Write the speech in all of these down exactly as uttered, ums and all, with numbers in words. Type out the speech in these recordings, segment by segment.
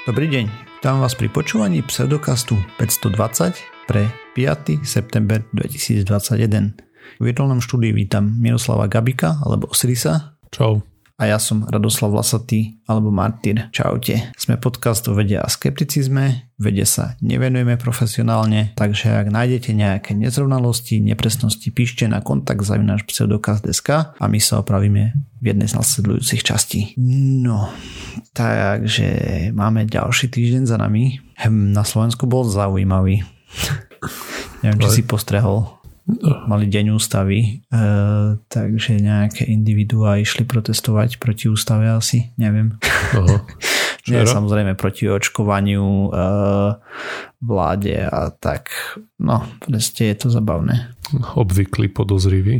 Dobrý deň, vítam vás pri počúvaní Pseudokastu päťstodvadsať pre piateho september dvetisícdvadsaťjeden. V virtuálnom štúdiu vítam Miroslava Gabika alebo Osrisa. Čau. A ja som Radoslav Vlasatý alebo Martyr. Čaute. Sme podcast o vede a skepticizme, vede sa nevenujeme profesionálne, takže ak nájdete nejaké nezrovnalosti, nepresnosti, píšte na kontakt zavináč pseudokaz bodka es ká a my sa opravíme v jednej z nasledujúcich častí. No, takže máme ďalší týždeň za nami. Na Slovensku bol zaujímavý. Neviem, či si postrehol. Mali deň ústavy, e, takže nejaké individuá išli protestovať proti ústave asi, neviem. Aha. Nie, samozrejme proti očkovaniu, e, vláde a tak. No, proste je to zabavné. Obvyklí podozriví.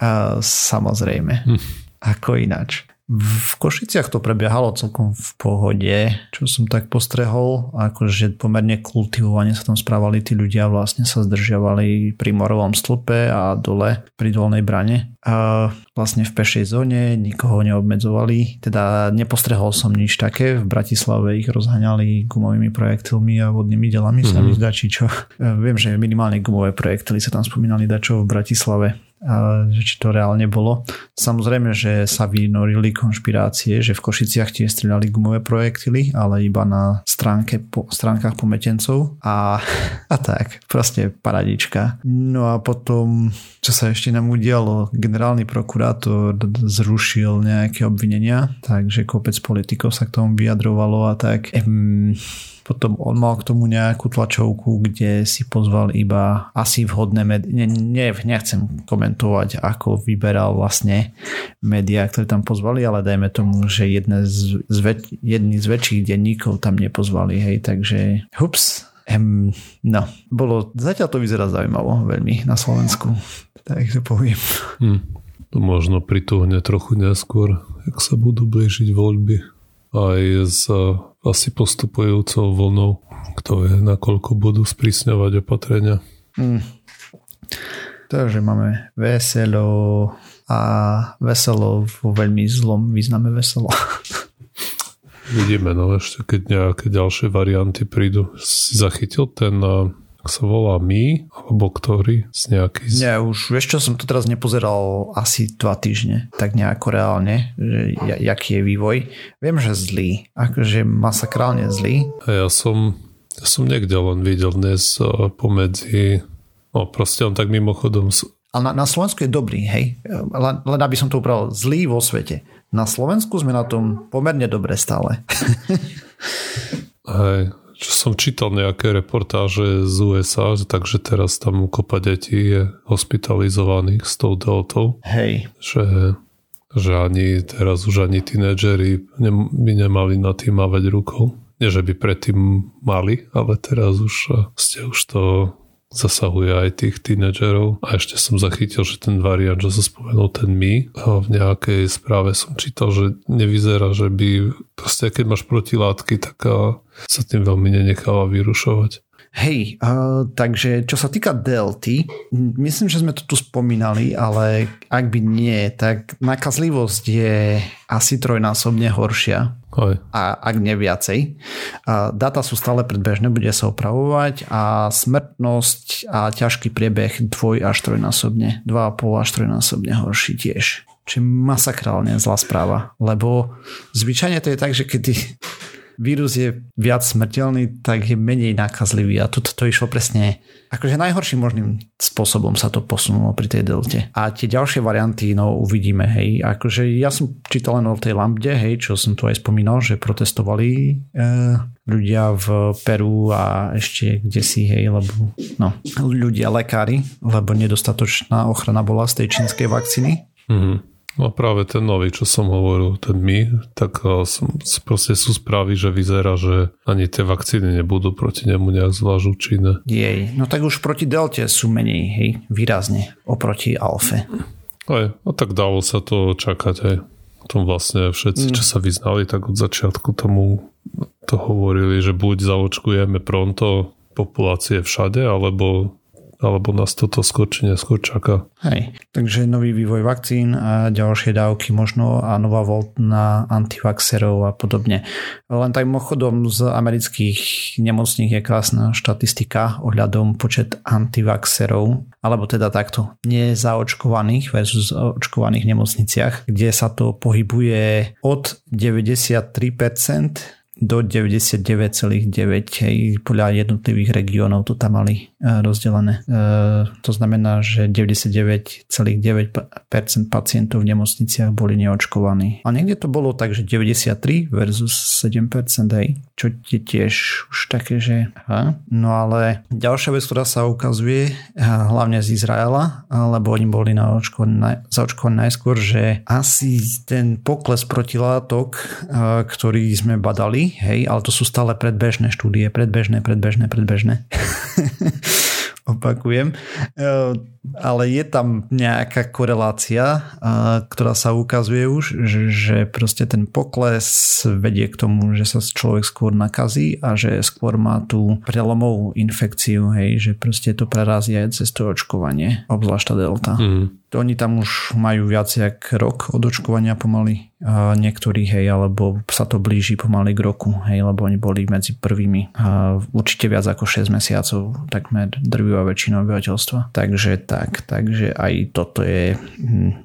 E, samozrejme. Hm. Ako ináč. V Košiciach to prebiehalo celkom v pohode, čo som tak postrehol, akože pomerne kultivovane sa tam správali tí ľudia, vlastne sa zdržiavali pri morovom stĺpe a dole pri dolnej brane. A vlastne v pešej zóne nikoho neobmedzovali, teda nepostrehol som nič také, v Bratislave ich rozhaňali gumovými projektilmi a vodnými delami, mm-hmm. sa mi zdá, či čo. Viem, že minimálne gumové projektily sa tam spomínali dačo v Bratislave. A či to reálne bolo. Samozrejme, že sa vynorili konšpirácie, že v Košiciach tiež strieľali gumové projektily, ale iba na stránke, po, stránkach pometencov a, a tak. Proste paradička. No a potom, čo sa ešte nám udialo, generálny prokurátor zrušil nejaké obvinenia, takže kopec politikov sa k tomu vyjadrovalo a tak. Ehm, potom on mal k tomu nejakú tlačovku, kde si pozval iba asi vhodné med- ne, ne, nechcem komentovať ako vyberal vlastne médiá, ktoré tam pozvali, ale dajme tomu, že jedne z, z väč- jedni z väčších denníkov tam nepozvali, hej, takže hups, em, no, bolo, zatiaľ to vyzerá zaujímavo veľmi na Slovensku, tak to poviem. Hm, to možno prituhne trochu neskôr, ak sa budú blížiť voľby aj s asi postupujúcou vlnou, kto vie, nakoľko budú sprísňovať opatrenia. Hm. Takže máme veselo a veselo vo veľmi zlom význame veselo. Vidíme, no ešte keď nejaké ďalšie varianty prídu. Si zachytil ten, ak sa volá My, alebo ktorý z nejakých... Nie, už vieš čo, som to teraz nepozeral asi dva týždne, tak nejako reálne, že jaký je vývoj. Viem, že zlý, akože masakrálne zlý. Ja som, ja som niekde len videl dnes pomedzi... No proste on tak mimochodom... Ale na, na Slovensku je dobrý, hej. Len, len aby som to upravil, zlý vo svete. Na Slovensku sme na tom pomerne dobre stále. Hej, čo som čítal nejaké reportáže z ú es á, takže teraz tam kopa detí je hospitalizovaných s tou deltou. Hej. Že, že ani teraz už ani tínedžeri by nemali na tým mávať rukou. Nie, že by predtým mali, ale teraz už ste už to... zasahuje aj tých tínedžerov. A ešte som zachytil, že ten variant, že sa spomenul ten My. A v nejakej správe som čítal, že nevyzerá, že by proste, keď máš protilátky, tak sa tým veľmi nenecháva vyrušovať. Hej, uh, takže čo sa týka delty, myslím, že sme to tu spomínali, ale ak by nie, tak nakazlivosť je asi trojnásobne horšia. Hej. A ak nie viacej. Uh, dáta sú stále predbežné, bude sa opravovať a smrtnosť a ťažký priebeh dvoj až trojnásobne, dva a pol až trojnásobne horší tiež. Čiže masakrálne zlá správa, lebo zvyčajne to je tak, že keď vírus je viac smrteľný, tak je menej nákazlivý a toto to išlo presne akože najhorším možným spôsobom sa to posunulo pri tej delte. A tie ďalšie varianty, no uvidíme, hej. Akože ja som čítal len o tej lambde, hej, čo som tu aj spomínal, že protestovali e, ľudia v Peru a ešte kdesi, hej, lebo no, ľudia, lekári, lebo nedostatočná ochrana bola z tej čínskej vakcíny. Mhm. No práve ten nový, čo som hovoril, ten My, tak som, proste sú správy, že vyzerá, že ani tie vakcíny nebudú proti nemu nejak zvlášť účinné. Jej, no tak už proti delte sú menej, hej, výrazne, oproti alfe. Aj, no tak dalo sa to čakať aj. Tom vlastne všetci, mm. čo sa vyznali, tak od začiatku tomu to hovorili, že buď zaočkujeme pronto populácie všade, alebo alebo nás toto skočí, neskočaká. Hej, takže nový vývoj vakcín a ďalšie dávky možno a nová voltna antivaxerov a podobne. Len takým mimochodom z amerických nemocníc je krásna štatistika ohľadom počet antivaxerov, alebo teda takto nezaočkovaných versus očkovaných v nemocniciach, kde sa to pohybuje od deväťdesiattri percent do deväťdesiatdeväť celých deväť percenta, podľa jednotlivých regiónov to tam mali rozdelené. To znamená, že deväťdesiatdeväť celých deväť percenta pacientov v nemocniciach boli neočkovaní. A niekde to bolo tak, že deväťdesiattri percent versus sedem percent, hej, čo je tiež už také, že... Aha. No ale ďalšia vec, ktorá sa ukazuje, hlavne z Izraela, lebo oni boli naočkovaní, zaočkovaní najskôr, že asi ten pokles protilátok, ktorý sme badali, hej, ale to sú stále predbežné štúdie, predbežné, predbežné, predbežné. Opakujem. Ale je tam nejaká korelácia, ktorá sa ukazuje už, že proste ten pokles vedie k tomu, že sa človek skôr nakazí a že skôr má tú prelomovú infekciu, hej, že proste to prerazí aj cez to očkovanie, obzvlášť tá delta. Mm. Oni tam už majú viac jak rok od očkovania pomaly. Niektorí, hej, alebo sa to blíži pomaly k roku, hej, lebo oni boli medzi prvými. A určite viac ako šesť mesiacov, takmer drvivá väčšina obyvateľstva. Takže tak, takže aj toto je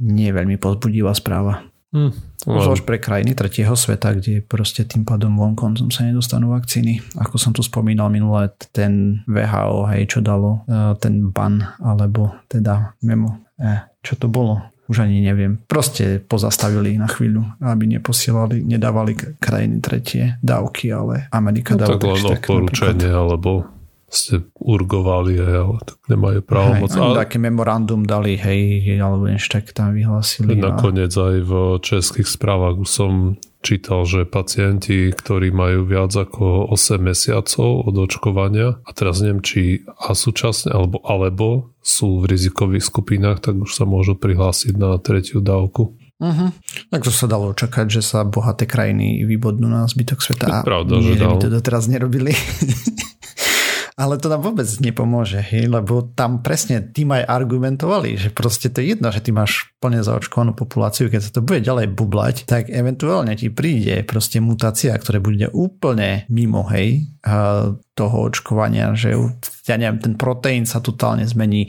nie veľmi pozbudivá správa. Hm, Zvlášť pre krajiny tretieho sveta, kde proste tým pádom vonkoncom sa nedostanú vakcíny. Ako som tu spomínal minulé, ten vé há ó, hej, čo dalo ten ban, alebo teda memo. Eh, čo to bolo? Už ani neviem. Proste pozastavili na chvíľu, aby neposielali, nedávali krajiny tretie dávky, ale Amerika no, dáva tak len odporúčanie, alebo ste urgovali, hej, ale tak nemajú právomoc. Hej, ale... také memorandum dali, hej, alebo ešte tak tam vyhlásili. Nakoniec a... aj v českých správach už som čítal, že pacienti, ktorí majú viac ako osem mesiacov od očkovania, a teraz neviem, či a súčasne, alebo, alebo sú v rizikových skupinách, tak už sa môžu prihlásiť na tretiu dávku. Uh-huh. Tak to sa dalo očakať, že sa bohaté krajiny vybodnú na zbytok sveta. Pravda, že dalo. My to doteraz nerobili. Ale to nám vôbec nepomôže, hej? Lebo tam presne tým aj argumentovali, že proste to je jedno, že ty máš plne zaočkovanú populáciu, keď sa to bude ďalej bublať, tak eventuálne ti príde proste mutácia, ktorá bude úplne mimo, hej, toho očkovania, že ja neviem, ten proteín sa totálne zmení,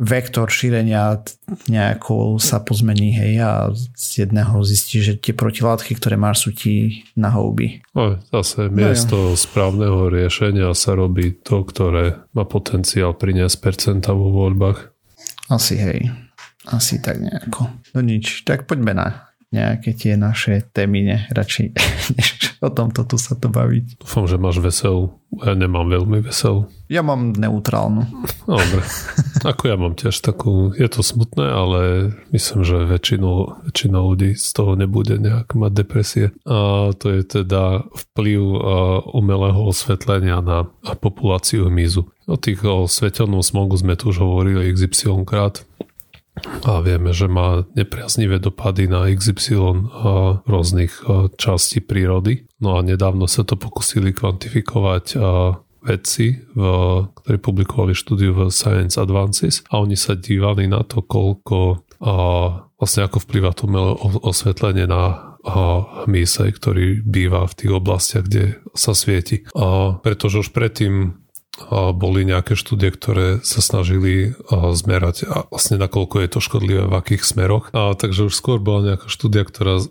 vektor šírenia nejako sa pozmení, hej, a z jedného zistí, že tie protilátky, ktoré máš, sú ti na houby. No, zase miesto no, správneho riešenia sa robí to, ktoré má potenciál priniesť percenta vo voľbách. Asi, hej. Asi tak nejako. No nič, tak poďme na nejaké tie naše témy, ne? Radšej než o tomto tu sa to baviť. Dúfam, že máš veselú. Ja nemám veľmi veselú. Ja mám neutrálnu. Dobre. Ako ja mám tiež takú, je to smutné, ale myslím, že väčšinu, väčšina ľudí z toho nebude nejak mať depresie. A to je teda vplyv umelého osvetlenia na populáciu hmyzu. O tých o svetelnom smogu sme tu už hovorili iks ypsilon krát. A vieme, že má nepriaznivé dopady na iks ypsilon rôznych častí prírody. No a nedávno sa to pokusili kvantifikovať vedci, ktorí publikovali štúdiu v Science Advances, a oni sa dívali na to, koľko vlastne ako vplyva to osvetlenie na hmyz, ktorý býva v tých oblastiach, kde sa svieti. A pretože už predtým a boli nejaké štúdie, ktoré sa snažili zmerať a vlastne nakoľko je to škodlivé v akých smeroch. A takže už skôr bola nejaká štúdia, ktorá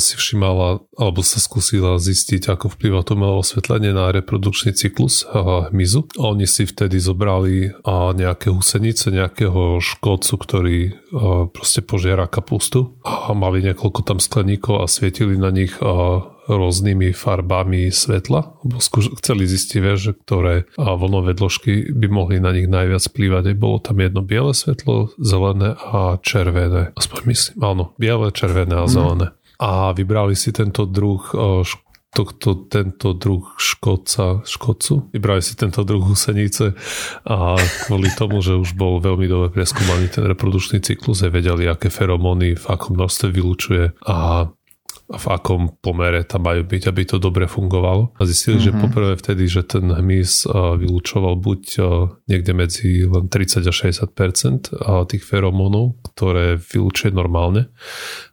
si všimala alebo sa skúsila zistiť, ako vplyva to umelé osvetlenie na reprodukčný cyklus hmyzu. Oni si vtedy zobrali nejaké húsenice, nejakého škodcu, ktorý proste požiera kapustu, a mali niekoľko tam skleníkov a svietili na nich rôznymi farbami svetla. Chceli zistiť, že ktoré vlnové dĺžky by mohli na nich najviac vplývať. Bolo tam jedno biele svetlo, zelené a červené. Aspoň myslím, áno, biele, červené a zelené. Mm. A vybrali si tento druh tohto, tento druh škodca, škodcu. Vybrali si tento druh husenice a kvôli tomu, že už bol veľmi dobre preskúmaný ten reprodukčný cyklus, vedeli, aké feromóny v akom množstve vylučuje a a v akom pomere tam majú byť, aby to dobre fungovalo. A zistili, mm-hmm. že poprvé vtedy, že ten hmyz vylúčoval buď niekde medzi len tridsať až šesťdesiat percent tých feromónov, ktoré vylúčuje normálne.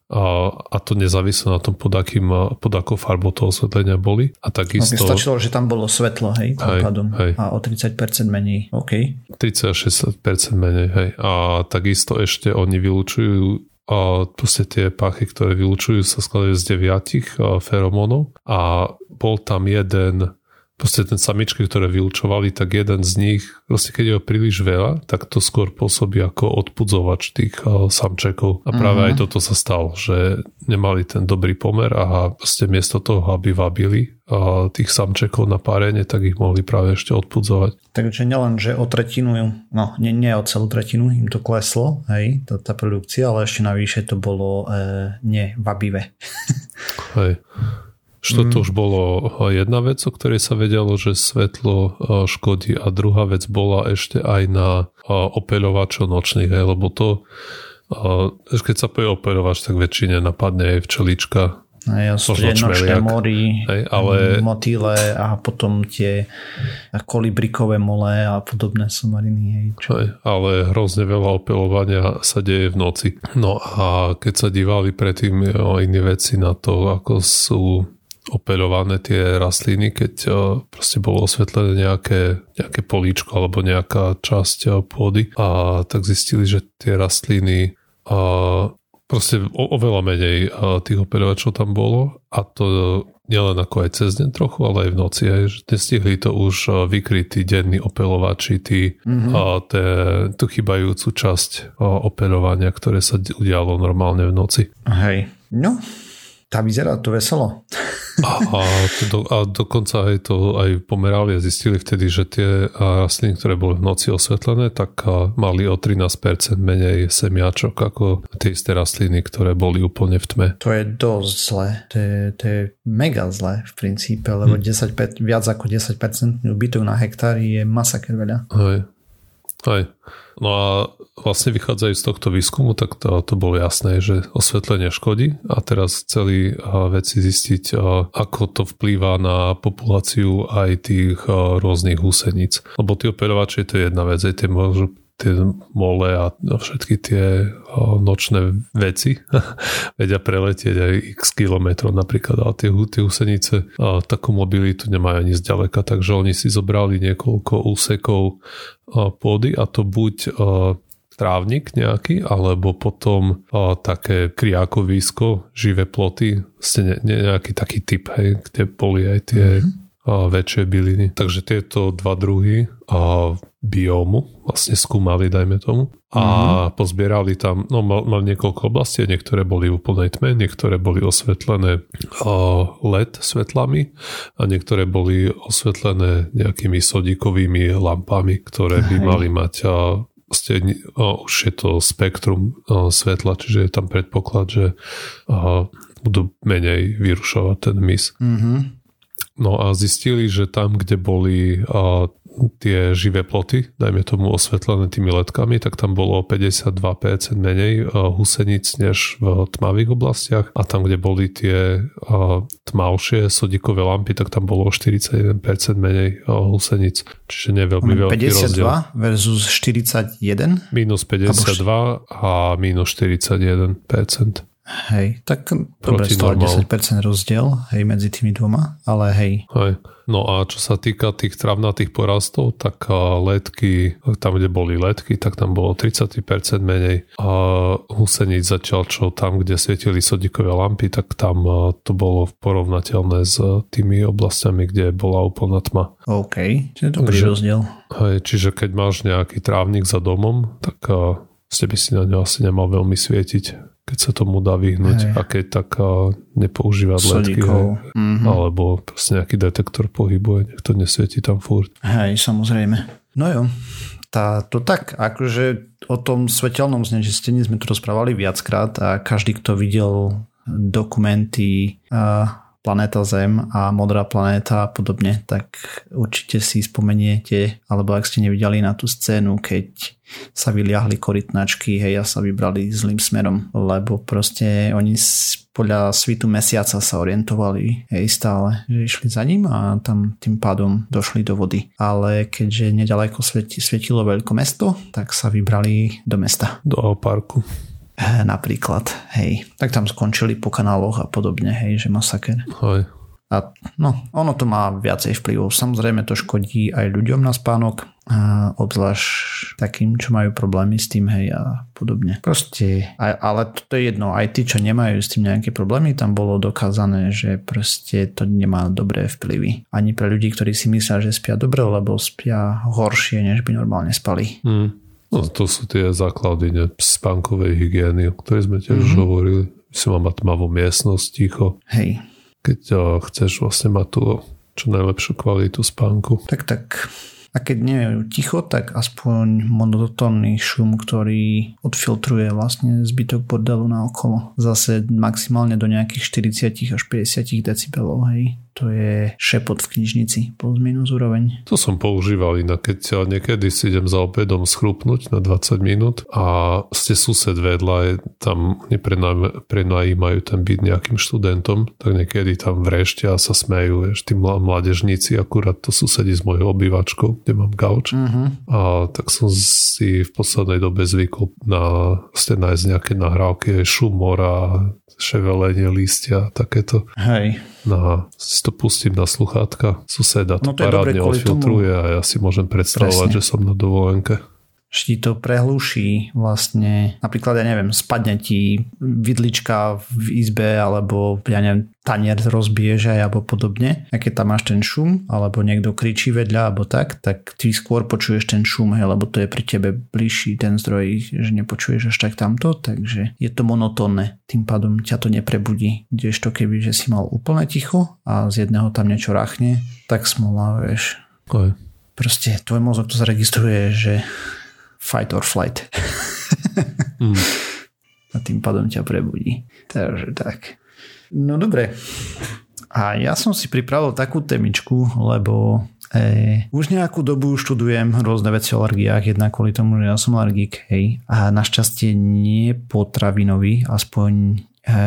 A, a to nezávislo na tom, pod, akým, pod akou farbou toho osvetlenia boli. A takisto... Okay, stačilo, že tam bolo svetlo, hej, hej, pádom. Hej. A o tridsať percent menej, OK. tridsať až šesťdesiat percent menej, hej. A takisto ešte oni vylúčujú a proste tie páchy, ktoré vylúčujú, sa skladajú z deviatich feromónov a bol tam jeden, proste ten samičky, ktoré vylúčovali, tak jeden z nich, proste keď je ho príliš veľa, tak to skôr pôsobí ako odpudzovač tých samčekov. A práve mm-hmm. aj toto sa stalo, že nemali ten dobrý pomer a proste miesto toho, aby vabili tých samčekov na párenie, tak ich mohli práve ešte odpudzovať. Takže nielen, že o tretinu, no nie, nie o celú tretinu im to kleslo, hej, tá, tá produkcia, ale ešte navyše to bolo e, nevabivé. Hej. Čo to mm. už bolo jedna vec, o ktorej sa vedelo, že svetlo škodí, a druhá vec bola ešte aj na opeľovačov nočných, hej, lebo to, keď sa povie opeľovač, tak väčšine napadne aj včelička, aj nočné mory, ale... motýle a potom tie kolibrikové mole a podobné somariny. Hej, ale hrozne veľa opeľovania sa deje v noci. No a keď sa dívali predtým iní veci na to, ako sú opeľované tie rastliny, keď proste bolo osvetlené nejaké, nejaké políčko alebo nejaká časť pôdy, a tak zistili, že tie rastliny a proste oveľa menej tých opeľovačov tam bolo, a to nielen ako aj cez deň trochu, ale aj v noci. Aj, že nestihli to už vykryť tí denní opeľovači, tí, mm-hmm. té, tú chybajúcu časť opeľovania, ktoré sa udialo normálne v noci. Hej, no... Tá vyzerá to veselo. A, a, do, a dokonca aj to aj pomerali a zistili vtedy, že tie rastliny, ktoré boli v noci osvetlené, tak mali o trinásť percent menej semiačok ako tie isté rastliny, ktoré boli úplne v tme. To je dosť zle. To je, to je mega zle v princípe, lebo hm. desať, viac ako desať percent úbytok na hektári je masaker veľa. Hej. Hej. No a vlastne vychádzajú z tohto výskumu, tak to, to bolo jasné, že osvetlenie škodí, a teraz chceli veci zistiť, ako to vplýva na populáciu aj tých rôznych húseníc. Lebo tí opeľovači, to je jedna vec, aj tie môžu tie mole a všetky tie nočné veci vedia preletieť aj x kilometrov napríklad, ale tie, tie húsenice takú mobilitu nemajú ani zďaleka, takže oni si zobrali niekoľko úsekov pôdy, a to buď trávnik nejaký, alebo potom také kriákovisko, živé ploty, vlastne nejaký taký typ, hej, kde boli aj tie mm-hmm. a väčšie byliny. Takže tieto dva druhy a biomu vlastne skúmali, dajme tomu. A mm-hmm. pozbierali tam, no mal, mal niekoľko oblastí, niektoré boli v úplnej tme, niektoré boli osvetlené a, el é dé svetlami, a niektoré boli osvetlené nejakými sodíkovými lampami, ktoré by mali mať... A, Ste, o, už je to spektrum o, svetla, čiže je tam predpoklad, že o, budú menej vyrušovať ten hmyz. Mm-hmm. No a zistili, že tam, kde boli a, tie živé ploty, dajme tomu osvetlené tými ledkami, tak tam bolo päťdesiatdva percent menej a, huseníc než v tmavých oblastiach, a tam, kde boli tie a, tmavšie sodíkové lampy, tak tam bolo štyridsaťjeden percent menej a, huseníc. Čiže nie veľmi veľký rozdiel. päťdesiatdva versus štyridsaťjeden? Minus päťdesiatdva a minus štyridsaťjeden percent. Hej, tak dobre, sto desať percent rozdiel, hej, medzi tými dvoma, ale hej. Hej. No a čo sa týka tých travnatých porastov, tak letky, tam kde boli letky, tak tam bolo tridsať percent menej a huseníc, zatiaľ čo tam, kde svietili sodíkové lampy, tak tam to bolo porovnateľné s tými oblastiami, kde bola úplná tma. OK, čiže dobrý rozdiel. Hej, čiže keď máš nejaký trávnik za domom, tak ste by si na ňo asi nemal veľmi svietiť, keď sa tomu dá vyhnúť. Hej. A keď tak a, nepoužívať ledky, mm-hmm. alebo proste nejaký detektor pohybuje, niekto nesvieti tam furt. Hej, samozrejme. No jo, tá, to tak, akože o tom svetelnom znečistení sme tu rozprávali viackrát, a každý, kto videl dokumenty a Planéta Zem a Modrá planéta a podobne, tak určite si spomeniete, alebo ak ste nevideli, na tú scénu, keď sa vyliahli korytnačky, hej, a sa vybrali zlým smerom, lebo proste oni podľa svitu mesiaca sa orientovali, hej, stále, že išli za ním a tam tým pádom došli do vody. Ale keďže nedaleko svieti, svietilo veľké mesto, tak sa vybrali do mesta. Do parku. Napríklad, hej. Tak tam skončili po kanáloch a podobne, hej, že masaker. Hej. A no, ono to má viacej vplyvov. Samozrejme to škodí aj ľuďom na spánok, a obzvlášť takým, čo majú problémy s tým, hej, a podobne. Proste, aj, ale to je jedno, aj tí, čo nemajú s tým nejaké problémy, tam bolo dokázané, že proste to nemá dobré vplyvy. Ani pre ľudí, ktorí si myslia, že spia dobre, lebo spia horšie, než by normálne spali. Mm. No, to sú tie základy ne, spánkovej hygieny, o ktorej sme tiež mm-hmm. hovorili. Musí mať tmavú miestnosť, ticho. Hej. Keď o, chceš vlastne mať tú čo najlepšiu kvalitu spánku. Tak, tak. A keď nie je ticho, tak aspoň monotónny šum, ktorý odfiltruje vlastne zbytok bordelu na okolo. Zase maximálne do nejakých štyridsať až päťdesiat decibelov, hej. To je šepot v knižnici, plus minus úroveň. To som používal inak, keď niekedy si idem za obedom schrupnúť na dvadsať minút a ste sused vedľa, tam prenajímajú ten byt nejakým študentom, tak niekedy tam vreštia a sa smejú, vieš, tí mládežníci, akurát to susedí s mojou obývačkou, kde mám gauč. Uh-huh. A tak som si v poslednej dobe zvykol na, ste nájsť nejaké nahrávky, šum mora, ševelenie lístia, takéto. Hej. Na, si to pustím na sluchátka suseda, to, no to parádne odfiltruje a ja si môžem predstavovať, presne, že som na dovolenke. Že ti to prehlúší vlastne, napríklad, ja neviem, spadne ti vidlička v izbe, alebo ja neviem, tanier rozbieže alebo podobne. A keď tam máš ten šum, alebo niekto kričí vedľa, alebo tak, tak ty skôr počuješ ten šum, hej, lebo to je pri tebe bližší ten zdroj, že nepočuješ až tak tamto, takže je to monotónne. Tým pádom ťa to neprebudí. Kdežto keby, že si mal úplne ticho a z jedného tam niečo rachne, tak smola, vieš. Aj. Proste tvoj mozog to zaregistruje, že fight or flight. mm. A tým pádom ťa prebudí. Takže tak. No dobre. A ja som si pripravil takú témičku, lebo eh, už nejakú dobu študujem rôzne veci o alergiách, jednak kvôli tomu, že ja som alergik, hej. A našťastie nie potravinový, aspoň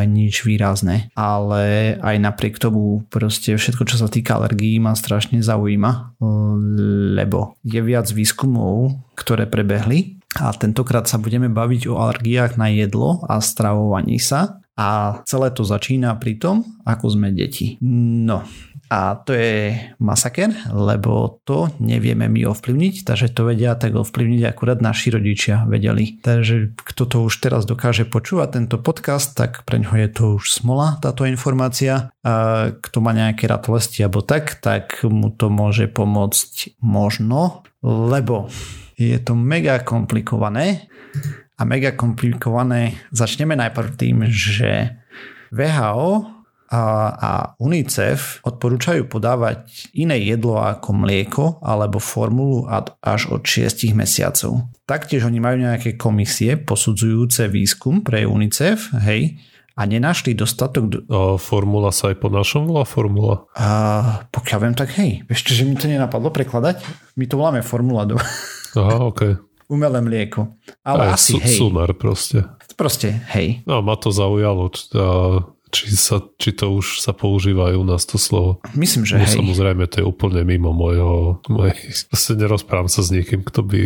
nič výrazné, ale aj napriek tomu proste všetko, čo sa týka alergií, ma strašne zaujíma, lebo je viac výskumov, ktoré prebehli a tentokrát sa budeme baviť o alergiách na jedlo a stravovaní sa a celé to začína pri tom, ako sme deti. No a to je masaker, lebo to nevieme my ovplyvniť, takže to vedia tak ovplyvniť akurát naši rodičia vedeli. Takže kto to už teraz dokáže počúvať tento podcast, tak preňho je to už smola, táto informácia. A kto má nejaké ratolesti alebo tak, tak mu to môže pomôcť možno, lebo je to mega komplikované a mega komplikované. Začneme najprv tým, že vé há ó a UNICEF odporúčajú podávať iné jedlo ako mlieko alebo formulu až od šesť mesiacov. Taktiež oni majú nejaké komisie posudzujúce výskum pre UNICEF, hej, a nenašli dostatok... Do... A formula sa aj po našom volá formula? A pokiaľ viem, tak hej. Ešte, že mi to nenapadlo prekladať? My to voláme formula. Do... Aha, okej. Okay. Umelé mlieko. Ale aj, asi, su- hej. Sumár proste. Proste, hej. No, ma to zaujalo. A... Či, sa, či to už sa používa aj u nás to slovo. Myslím, že no, hej. Samozrejme, to je úplne mimo mojho... Moj, proste nerozprávam sa s niekým, kto by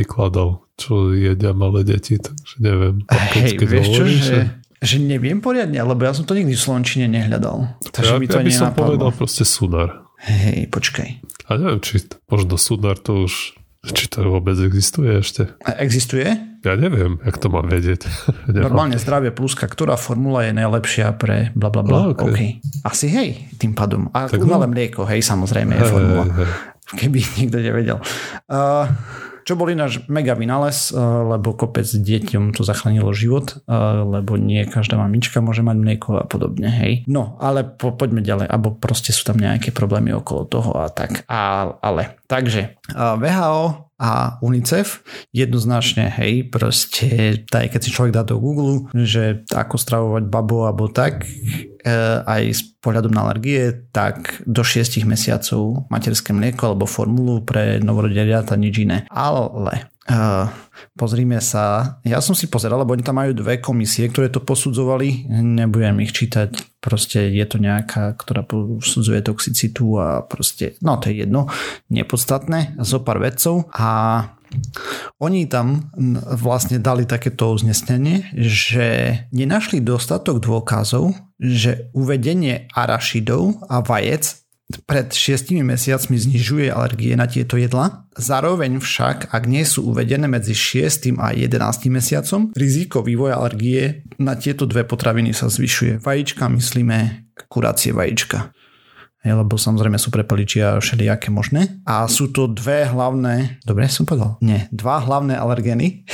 vykladal, čo jedia malé deti, takže neviem. Hej, keď vieš hovorí, čo, že, že neviem poriadne, lebo ja som to nikdy v slovenčine nehľadal. Takže ja, mi to ja by som povedal proste sudár. Hej, počkaj. A neviem, či možno sudár to už... Či to vôbec existuje ešte? Existuje? Ja neviem, jak to mám vedieť. Normálne zdravie pluska, ktorá formula je najlepšia pre blablabla. No, okay. Okay. Asi hej, tým pádom. A umelé no. mlieko, hej, samozrejme je hej, formula. Hej, hej. Keby nikto nevedel. Uh, čo bol ináš mega vynález, uh, lebo kopec deťom to zachránilo život, uh, lebo nie každá mamička môže mať mlieko a podobne, hej. No, ale po, poďme ďalej, alebo proste sú tam nejaké problémy okolo toho a tak. A, ale... Takže, vé há ó a UNICEF. Jednoznačne, hej, proste, taj, keď si človek dá do Google, že ako stravovať babu alebo tak, e, aj s pohľadom na alergie, tak do šesť mesiacov materské mlieko alebo formulu pre novorodeniata, nič iné. Ale Uh, pozrime sa, ja som si pozeral, lebo oni tam majú dve komisie, ktoré to posudzovali, nebudem ich čítať, proste je to nejaká, ktorá posudzuje toxicitu a proste, no to je jedno, nepodstatné, zo pár vedcov, a oni tam vlastne dali takéto uznesenie, že nenašli dostatok dôkazov, že uvedenie arašidov a vajec pred šiestimi mesiacmi znižuje alergie na tieto jedlá. Zároveň však, ak nie sú uvedené medzi šiestym a jedenástym mesiacom, riziko vývoja alergie na tieto dve potraviny sa zvyšuje. Vajíčka, myslíme, kuracie vajíčka. Lebo samozrejme sú prepeličia všelijaké možné. A sú to dve hlavné... Dobre, som povedal? Nie, dva hlavné alergény,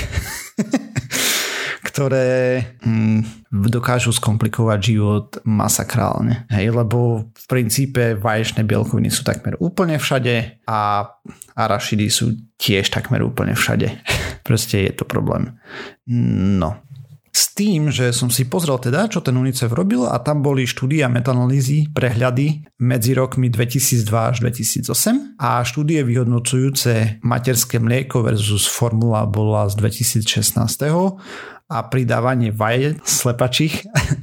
ktoré hm, dokážu skomplikovať život masakrálne. Hej, lebo v princípe vaječné bielkoviny sú takmer úplne všade a arašidy sú tiež takmer úplne všade. Proste je to problém. No. S tým, že som si pozrel teda, čo ten UNICEF robil, a tam boli štúdia metanalýzy, prehľady medzi rokmi dvetisícdva až dvetisícosem, a štúdie vyhodnocujúce materské mlieko versus formula bola z dvetisícšestnásť. a pridávanie vajec slepačích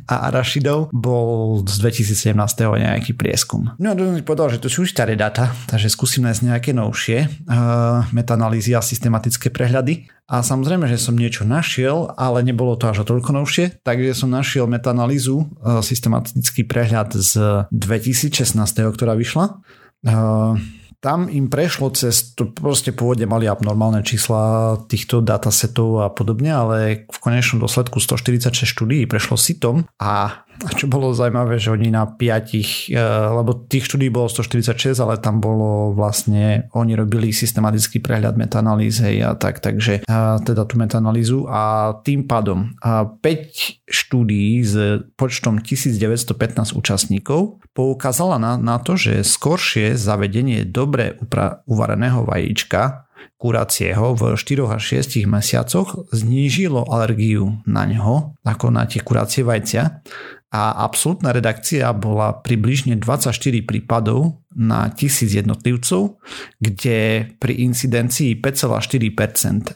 a arašidov bol z dvetisícsedemnásť. nejaký prieskum. No a to mi povedal, že to sú už staré dáta, takže skúsim nájsť nejaké novšie uh, metaanalýzy a systematické prehľady. A samozrejme, že som niečo našiel, ale nebolo to až o toľko novšie, takže som našiel metaanalýzu, uh, systematický prehľad z dvetisícšestnásť., ktorá vyšla. Uh, Tam im prešlo cez, to proste pôvodne mali abnormálne čísla týchto datasetov a podobne, ale v konečnom dôsledku stoštyridsaťšesť štúdií prešlo sitom, a čo bolo zaujímavé, že oni na piatich, lebo tých štúdií bolo stoštyridsaťšesť, ale tam bolo vlastne, oni robili systematický prehľad metaanalýz a tak, takže teda tú metaanalýzu, a tým pádom päť štúdií s počtom tisícdeväťstopätnásť účastníkov poukázala na, na to, že skoršie zavedenie dobre upra- uvareného vajíčka kuracieho v štyroch až šiestich mesiacoch znížilo alergiu na ňoho, ako na tie kuracie vajcia, a absolútna redukcia bola približne dvadsaťštyri prípadov na tisíc jednotlivcov, kde pri incidencii päť celá štyri percent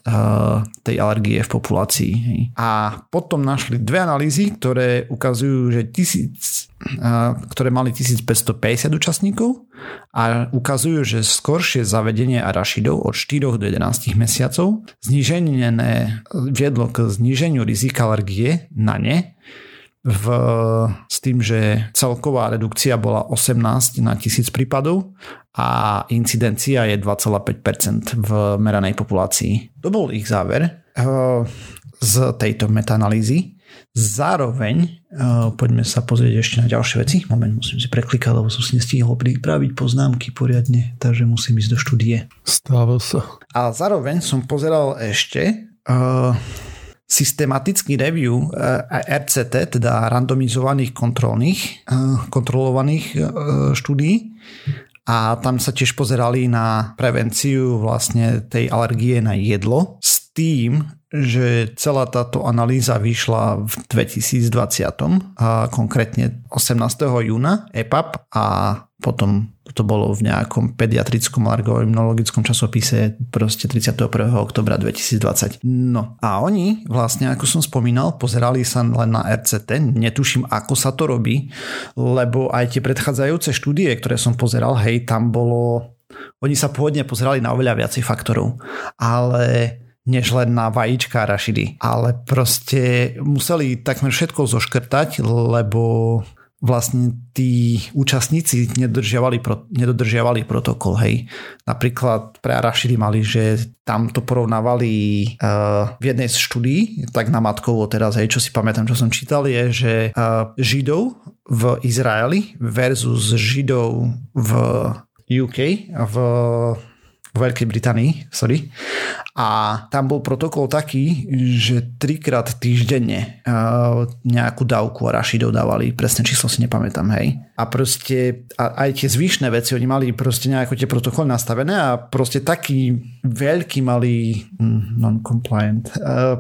tej alergie v populácii. A potom našli dve analýzy, ktoré ukazujú, že tisíc, ktoré mali tisícpäťstopäťdesiat účastníkov, a ukazujú, že skoršie zavedenie arašidov od štyroch do jedenástich mesiacov zníženie viedlo k zníženiu rizika alergie na ne, V, s tým, že celková redukcia bola osemnásť na tisíc prípadov a incidencia je dva celá päť percent v meranej populácii. To bol ich záver z tejto metaanalýzy. Zároveň poďme sa pozrieť ešte na ďalšie veci. Moment, musím si preklikať, lebo som si nestihol pripraviť poznámky poriadne, takže musím ísť do štúdie. Stávalo sa. A zároveň som pozeral ešte... Uh, systematický review er cé té, teda randomizovaných kontrolných, kontrolovaných štúdií, a tam sa tiež pozerali na prevenciu vlastne tej alergie na jedlo, s tým, že celá táto analýza vyšla v dvetisícdvadsať, a konkrétne osemnásteho júna é pé á pé, a potom to bolo v nejakom pediatrickom alergologickom časopise proste tridsiateho prvého októbra dvetisícdvadsať. No a oni vlastne, ako som spomínal, pozerali sa len na er cé té, netuším, ako sa to robí, lebo aj tie predchádzajúce štúdie, ktoré som pozeral, hej, tam bolo, oni sa pôvodne pozerali na oveľa viacej faktorov, ale než len na vajíčka arašidy. Ale proste museli takmer všetko zoškrtať, lebo vlastne tí účastníci nedodržiavali, nedodržiavali protokol. Hej. Napríklad pre arašidy mali, že tam to porovnávali uh, v jednej z štúdií, tak na matkovo teraz, hej, čo si pamätám, čo som čítal, je, že uh, Židov v Izraeli versus Židov v ú ká, v Veľkej Británii, sorry, A tam bol protokol taký, že trikrát týždenne nejakú dávku arašidov dávali, presne číslo si nepamätám, hej. A proste a aj tie zvyšné veci, oni mali proste nejako tie protokoly nastavené a proste taký veľký malý non-compliant,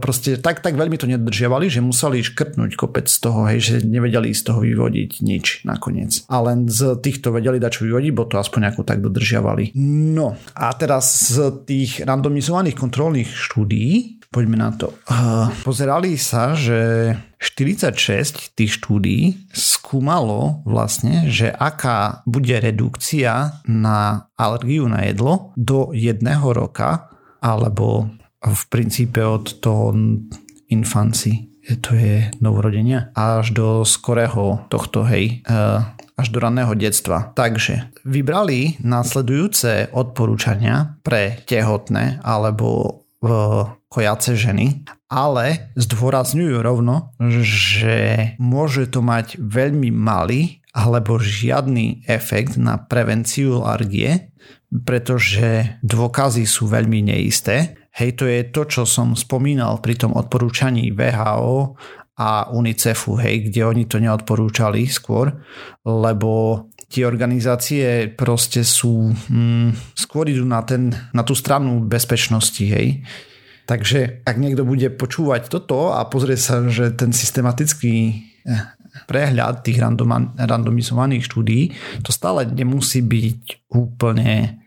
proste tak, tak veľmi to nedržiavali, že museli škrtnúť kopec z toho, hej, že nevedeli z toho vyvodiť nič nakoniec. A len z týchto vedeli dačo vyvodiť, bo to aspoň nejako tak dodržiavali. No a teraz z tých randomizovaných kontrolí kontrolných štúdií, poďme na to. Uh, pozerali sa, že štyridsaťšesť tých štúdií skúmalo vlastne, že aká bude redukcia na alergiu na jedlo do jedného roka, alebo v princípe od toho infancy, to je novorodenia, až do skorého tohto, hej, uh, až do raného detstva. Takže vybrali následujúce odporúčania pre tehotné alebo kojace ženy, ale zdôrazňujú rovno, že môže to mať veľmi malý alebo žiadny efekt na prevenciu alergie, pretože dôkazy sú veľmi neisté. Hej, to je to, čo som spomínal pri tom odporúčaní vé há ó a UNICEFu, hej, kde oni to neodporúčali skôr, lebo tie organizácie proste sú, mm, skôr idú na, ten, na tú stranu bezpečnosti, hej. Takže ak niekto bude počúvať toto a pozrie sa, že ten systematický prehľad tých randoma, randomizovaných štúdií, to stále nemusí byť úplne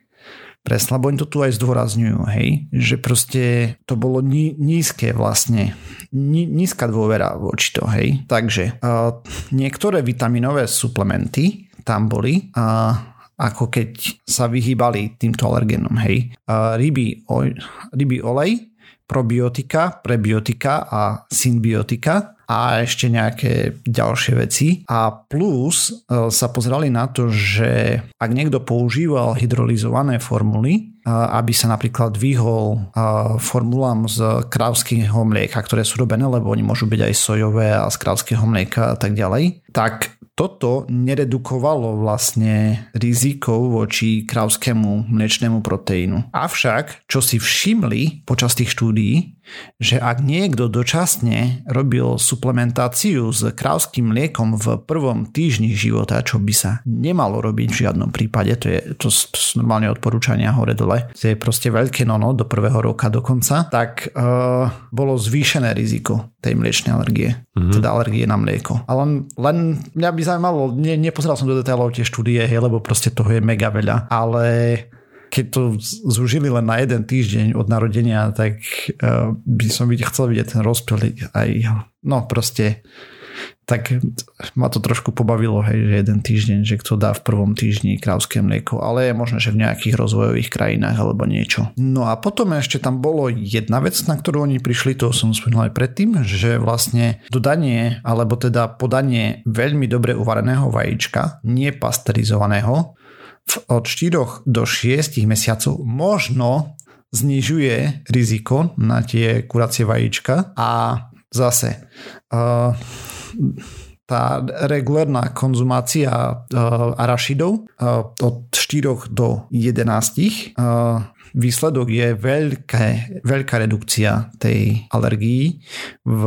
presne, lebo oni to tu aj zdôrazňujú, hej, že proste to bolo ní, nízke vlastne, ní, nízka dôvera voči to, hej. Takže uh, niektoré vitaminové suplementy tam boli, uh, ako keď sa vyhýbali týmto alergénom, hej. Uh, rybí, oj, rybí olej, probiotika, prebiotika a symbiotika a ešte nejaké ďalšie veci. A plus sa pozerali na to, že ak niekto používal hydrolyzované formuly, aby sa napríklad vyhol formulám z krávskeho mlieka, ktoré sú robené, lebo oni môžu byť aj sojové a z krávskeho mlieka a tak ďalej, tak toto neredukovalo vlastne riziko voči krávskému mliečnému proteínu. Avšak, čo si všimli počas tých štúdií, že ak niekto dočasne robil suplementáciu s krávským mliekom v prvom týždni života, čo by sa nemalo robiť v žiadnom prípade, to je to sú normálne odporúčania hore dole, to je proste veľké nono do prvého roka dokonca, tak uh, bolo zvýšené riziko tej mliečnej alergie, mm-hmm. teda alergie na mlieko. Ale len mňa by zaujímalo, ne, nepozeral som do detailov tie štúdie, hej, lebo proste toho je mega veľa, ale keď to zúžili len na jeden týždeň od narodenia, tak uh, by som chcel vidieť ten rozptýl aj, no proste tak ma to trošku pobavilo, hej, že jeden týždeň, že kto dá v prvom týždni krávské mlieko, ale je možné, že v nejakých rozvojových krajinách alebo niečo. No a potom ešte tam bolo jedna vec, na ktorú oni prišli, to som spomínal aj predtým, že vlastne dodanie, alebo teda podanie veľmi dobre uvareného vajíčka, nepasterizovaného, od štyroch do šiestich mesiacov možno znižuje riziko na tie kuracie vajíčka a zase uh, tá regulárna konzumácia uh, arašidov uh, od štyroch do jedenástich uh, výsledok je veľké, veľká redukcia tej alergii v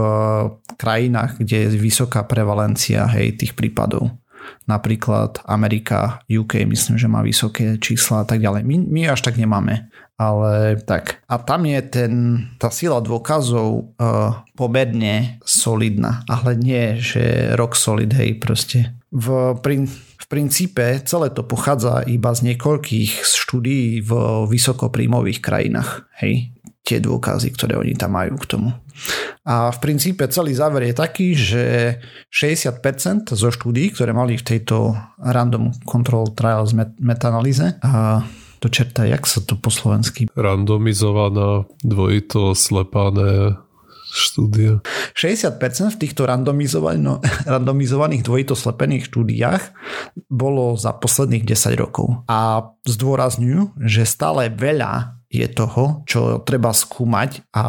krajinách, kde je vysoká prevalencia, hej, tých prípadov. Napríklad Amerika, ú ká, myslím, že má vysoké čísla a tak ďalej. My, my až tak nemáme, ale tak. A tam je ten, tá sila dôkazov uh, pomerne solidná, ale nie, že rock solid, hej, proste. V, prin, v princípe celé to pochádza iba z niekoľkých štúdií v vysokopríjmových krajinách, hej, tie dôkazy, ktoré oni tam majú k tomu. A v princípe celý záver je taký, že šesťdesiat percent zo štúdií, ktoré mali v tejto random control trials metaanalýze, a to čerta, jak sa to po slovensky... Randomizovaná, dvojito slepané štúdia. šesťdesiat percent v týchto randomizovaných dvojito slepených štúdiách bolo za posledných desať rokov. A zdôrazňujú, že stále veľa je toho, čo treba skúmať a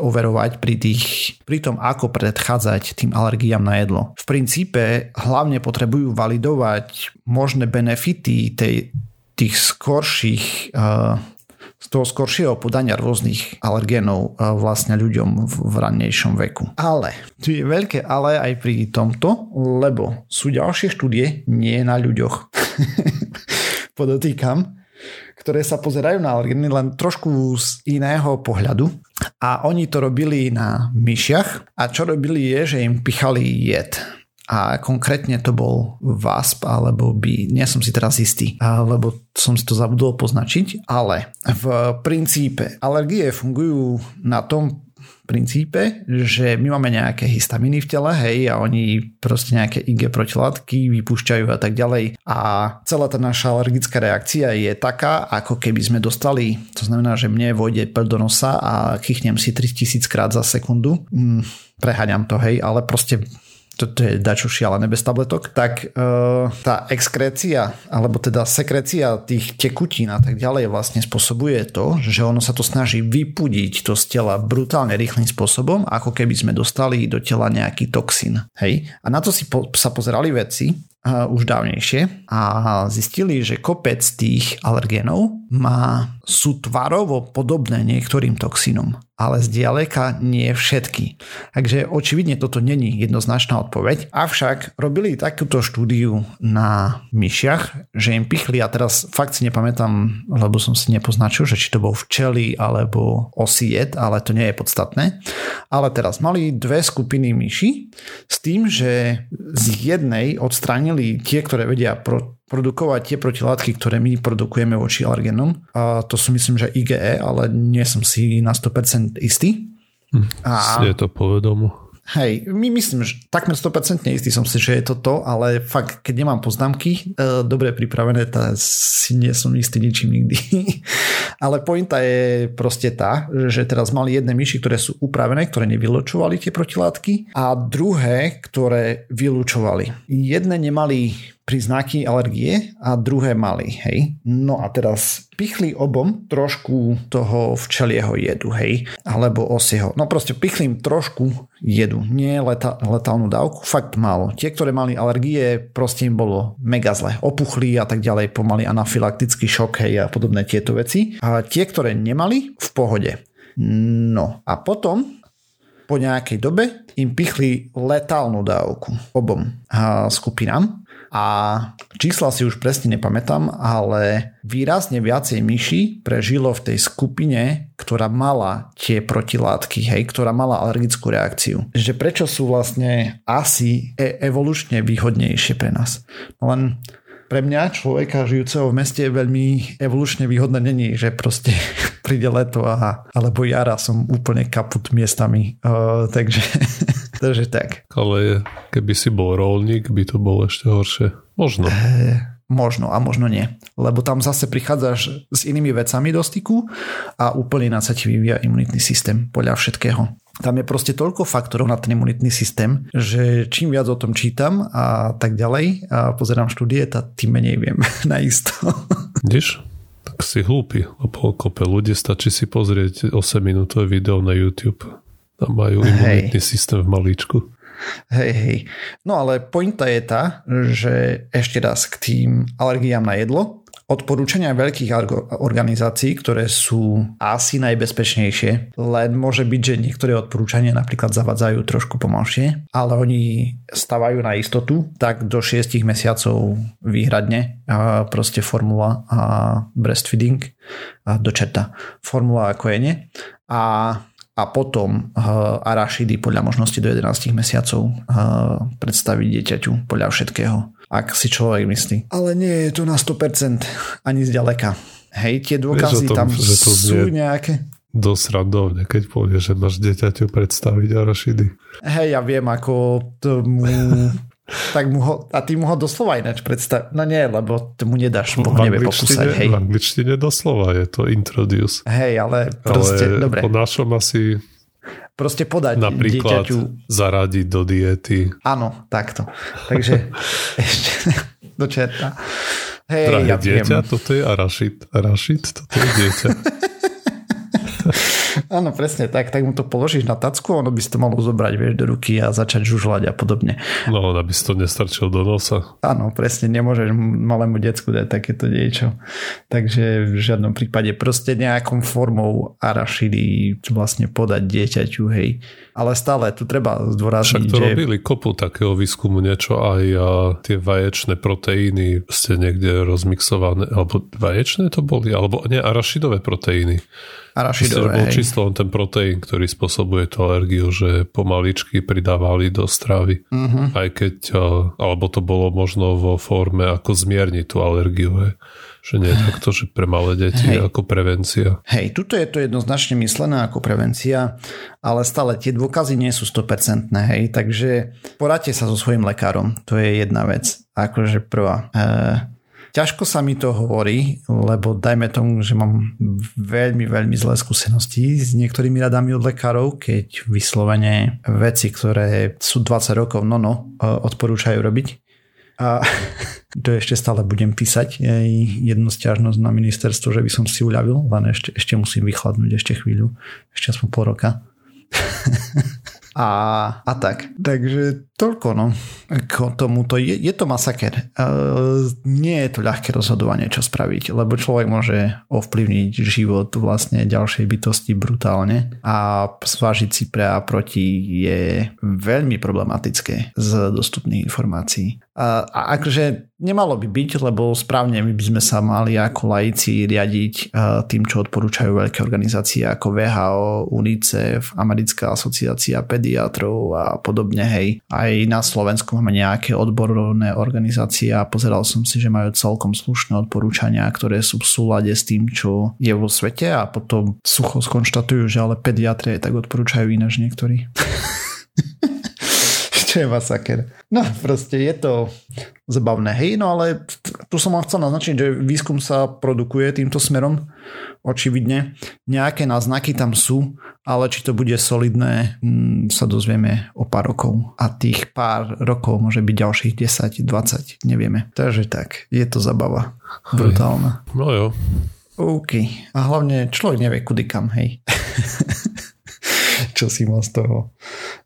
overovať pri tých, pri tom, ako predchádzať tým alergiám na jedlo. V princípe hlavne potrebujú validovať možné benefity tej, tých skorších uh, z toho skoršieho podania rôznych alergénov vlastne ľuďom v rannejšom veku. Ale, tu je veľké ale aj pri tomto, lebo sú ďalšie štúdie nie na ľuďoch, podotýkam, ktoré sa pozerajú na alergény len trošku z iného pohľadu. A oni to robili na myšiach a čo robili je, že im pichali jed. A konkrétne to bol vasp alebo by, nie som si teraz istý, lebo som si to zabudol poznačiť, ale v princípe alergie fungujú na tom princípe, že my máme nejaké histaminy v tele, hej, a oni proste nejaké I G protilátky vypúšťajú a tak ďalej. A celá tá naša alergická reakcia je taká, ako keby sme dostali, to znamená, že mne vôjde prd do nosa a kichnem si tritisíc krát za sekundu. Mm, preháňam to, hej, ale proste toto je dačo šialené bez tabletok, tak e, tá exkrécia, alebo teda sekrécia tých tekutín a tak ďalej vlastne spôsobuje to, že ono sa to snaží vypudiť to z tela brutálne rýchlým spôsobom, ako keby sme dostali do tela nejaký toxín. Hej? A na to si po, sa pozerali vedci e, už dávnejšie a zistili, že kopec tých alergénov má, sú tvarovo podobné niektorým toxínom, ale zďaleka nie všetky. Takže očividne toto není jednoznačná odpoveď. Avšak robili takúto štúdiu na myšiach, že im pichli, a teraz fakt si nepamätám, lebo som si nepoznačil, že či to bol včely alebo osied, ale to nie je podstatné. Ale teraz mali dve skupiny myši s tým, že z jednej odstránili tie, ktoré vedia pro produkovať tie protilátky, ktoré my produkujeme voči alergenom. A to sú myslím, že I G E, ale nie som si na sto percent istý. Hm, a je to povedomo. Hej, my myslím, že takmer sto percent istý som si, že je to to, ale fakt, keď nemám poznámky e, dobre pripravené, tak si nie som istý ničím nikdy. Ale pointa je proste tá, že teraz mali jedné myši, ktoré sú upravené, ktoré nevylučovali tie protilátky a druhé, ktoré vylučovali. Jedné nemali príznaky alergie a druhé mali, hej. No a teraz pichli obom trošku toho včelieho jedu, hej, alebo osieho. No proste pichli im trošku jedu, nie leta, letálnu dávku, fakt málo. Tie, ktoré mali alergie, proste im bolo mega zle. Opuchli a tak ďalej, pomaly anafylaktický šok, hej, a podobné tieto veci. A tie, ktoré nemali, v pohode. No a potom po nejakej dobe im pichli letálnu dávku obom skupinám. A čísla si už presne nepamätám, ale výrazne viacej myší prežilo v tej skupine, ktorá mala tie protilátky, hej, ktorá mala alergickú reakciu. Že prečo sú vlastne asi evolučne výhodnejšie pre nás. Len pre mňa, človeka žijúceho v meste, je veľmi evolučne výhodné není, že proste príde leto a, alebo jara, som úplne kaput miestami. Uh, takže... Takže tak. Ale keby si bol roľník, by to bolo ešte horšie. Možno. E, možno a možno nie. Lebo tam zase prichádzaš s inými vecami do styku a úplne na sa ti vyvíja imunitný systém podľa všetkého. Tam je proste toľko faktorov na ten imunitný systém, že čím viac o tom čítam a tak ďalej a pozerám štúdie, tým menej viem naisto. Vidíš? Tak si hlúpi. Lebo kope ľudí stačí si pozrieť osemminútové video na YouTube. Tam majú imunitný hej. systém v malíčku. Hej, hej. No ale pointa je tá, že ešte raz k tým alergiám na jedlo. Odporúčania veľkých organizácií, ktoré sú asi najbezpečnejšie, len môže byť, že niektoré odporúčania napríklad zavadzajú trošku pomalšie, ale oni stavajú na istotu, tak do šiestich mesiacov výhradne a proste formula a breastfeeding a do čerta. Formula a kojenie a a potom uh, arašidy podľa možnosti do jedenásť mesiacov uh, predstaviť dieťaťu podľa všetkého, ak si človek myslí. Ale nie je to na sto percent ani zďaleka. Hej, tie dôkazy tom, tam sú nejaké. Dosť radovne, keď povie, že máš dieťaťu predstaviť arašidy. Hej, ja viem, ako tomu... Tak mu ho, a ty mu ho doslova ináč predstav... No nie, lebo mu nedáš po hnebe pokúsať. Hej. V angličtine doslova je to introduce. Hej, ale proste, ale dobre. Po našom asi... Proste podať napríklad dieťaťu... zaradiť do diety. Áno, takto. Takže ešte do čerta. Hej, Drahé ja dieťa, viem. Toto je arašid. Arašid, toto je dieťa. Áno, presne tak. Tak mu to položíš na tacku, ono by si to malo zobrať, vieš, do ruky a začať žužľať a podobne. No, on aby si to nestrčil do nosa. Áno, presne, nemôžeš malému decku dať takéto niečo. Takže v žiadnom prípade proste nejakou formou arašidy vlastne podať dieťaťu, hej. Ale stále tu treba zdôrazniť, že... Však to že... robili kopu takého výskumu niečo aj a tie vaječné proteíny ste niekde rozmixované, alebo vaječné to boli, alebo nie, arašidové proteíny. Arašidové, bol čisto len ten proteín, ktorý spôsobuje tú alergiu, že pomaličky pridávali do stravy. Uh-huh. Aj keď, alebo to bolo možno vo forme, ako zmierniť tú alergiu, je. Že nie je takto, že pre malé deti Hej. ako prevencia. Hej, tuto je to jednoznačne myslené ako prevencia, ale stále tie dôkazy nie sú sto percent, hej, takže poradte sa so svojím lekárom, to je jedna vec, akože prvá. E, ťažko sa mi to hovorí, lebo dajme tomu, že mám veľmi, veľmi zlé skúsenosti s niektorými radami od lekárov, keď vyslovene veci, ktoré sú dvadsať rokov, no no, odporúčajú robiť. A to ešte stále budem písať jednu sťažnosť na ministerstvo, že by som si uľavil, len ešte, ešte musím vychladnúť ešte chvíľu, ešte aspoň pol roka. a, a tak. Takže toľko, no. K tomuto je, je to masaker. Uh, nie je to ľahké rozhodovanie, čo spraviť, lebo človek môže ovplyvniť život vlastne ďalšej bytosti brutálne a zvážiť si pre a proti je veľmi problematické z dostupných informácií. A, a akože nemalo by byť, lebo správne my by sme sa mali ako laici riadiť tým, čo odporúčajú veľké organizácie ako vé há ó, UNICEF, Americká asociácia pediatrov a podobne, hej. Aj na Slovensku máme nejaké odborné organizácie a pozeral som si, že majú celkom slušné odporúčania, ktoré sú v súlade s tým, čo je vo svete a potom sucho skonštatujú, že ale pediatrie tak odporúčajú ináč niektorí. Čo je masaker. No proste je to... zabavné, hej, no ale tu som vám chcel naznačiť, že výskum sa produkuje týmto smerom, očividne. Nejaké náznaky tam sú, ale či to bude solidné, m, sa dozvieme o pár rokov. A tých pár rokov môže byť ďalších desať, dvadsať, nevieme. Takže tak, je to zabava. Hej. Brutálna. No jo. OK. A hlavne človek nevie, kudy kam, hej. Čo si mal z toho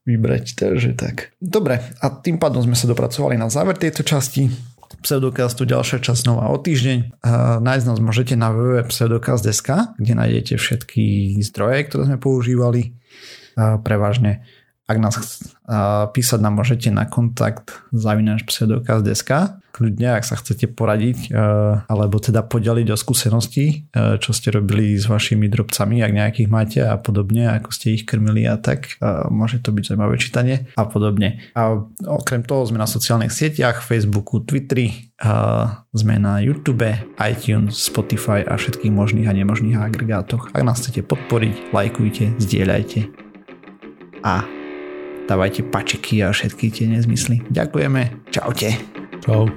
vybrať, takže tak. Dobre, a tým pádom sme sa dopracovali na záver tejto časti Pseudokastu, ďalšia časť znova o týždeň. Nájsť nás môžete na w w w bodka pseudokaz bodka es ka, kde nájdete všetky zdroje, ktoré sme používali prevažne. Ak nás písať nám môžete na kontakt zavináč pseudokaz bodka es ka. Kľudne, ak sa chcete poradiť alebo teda podeliť o skúsenosti, čo ste robili s vašimi drobcami, ak nejakých máte a podobne, ako ste ich krmili a tak. Môže to byť zaujímavé čítanie a podobne. A okrem toho sme na sociálnych sieťach, Facebooku, Twitteri, sme na YouTube, iTunes, Spotify a všetkých možných a nemožných agregátoch. Ak nás chcete podporiť, lajkujte, zdieľajte a dávajte pačiky a všetky tie nezmysly. Ďakujeme. Čaute. Čau.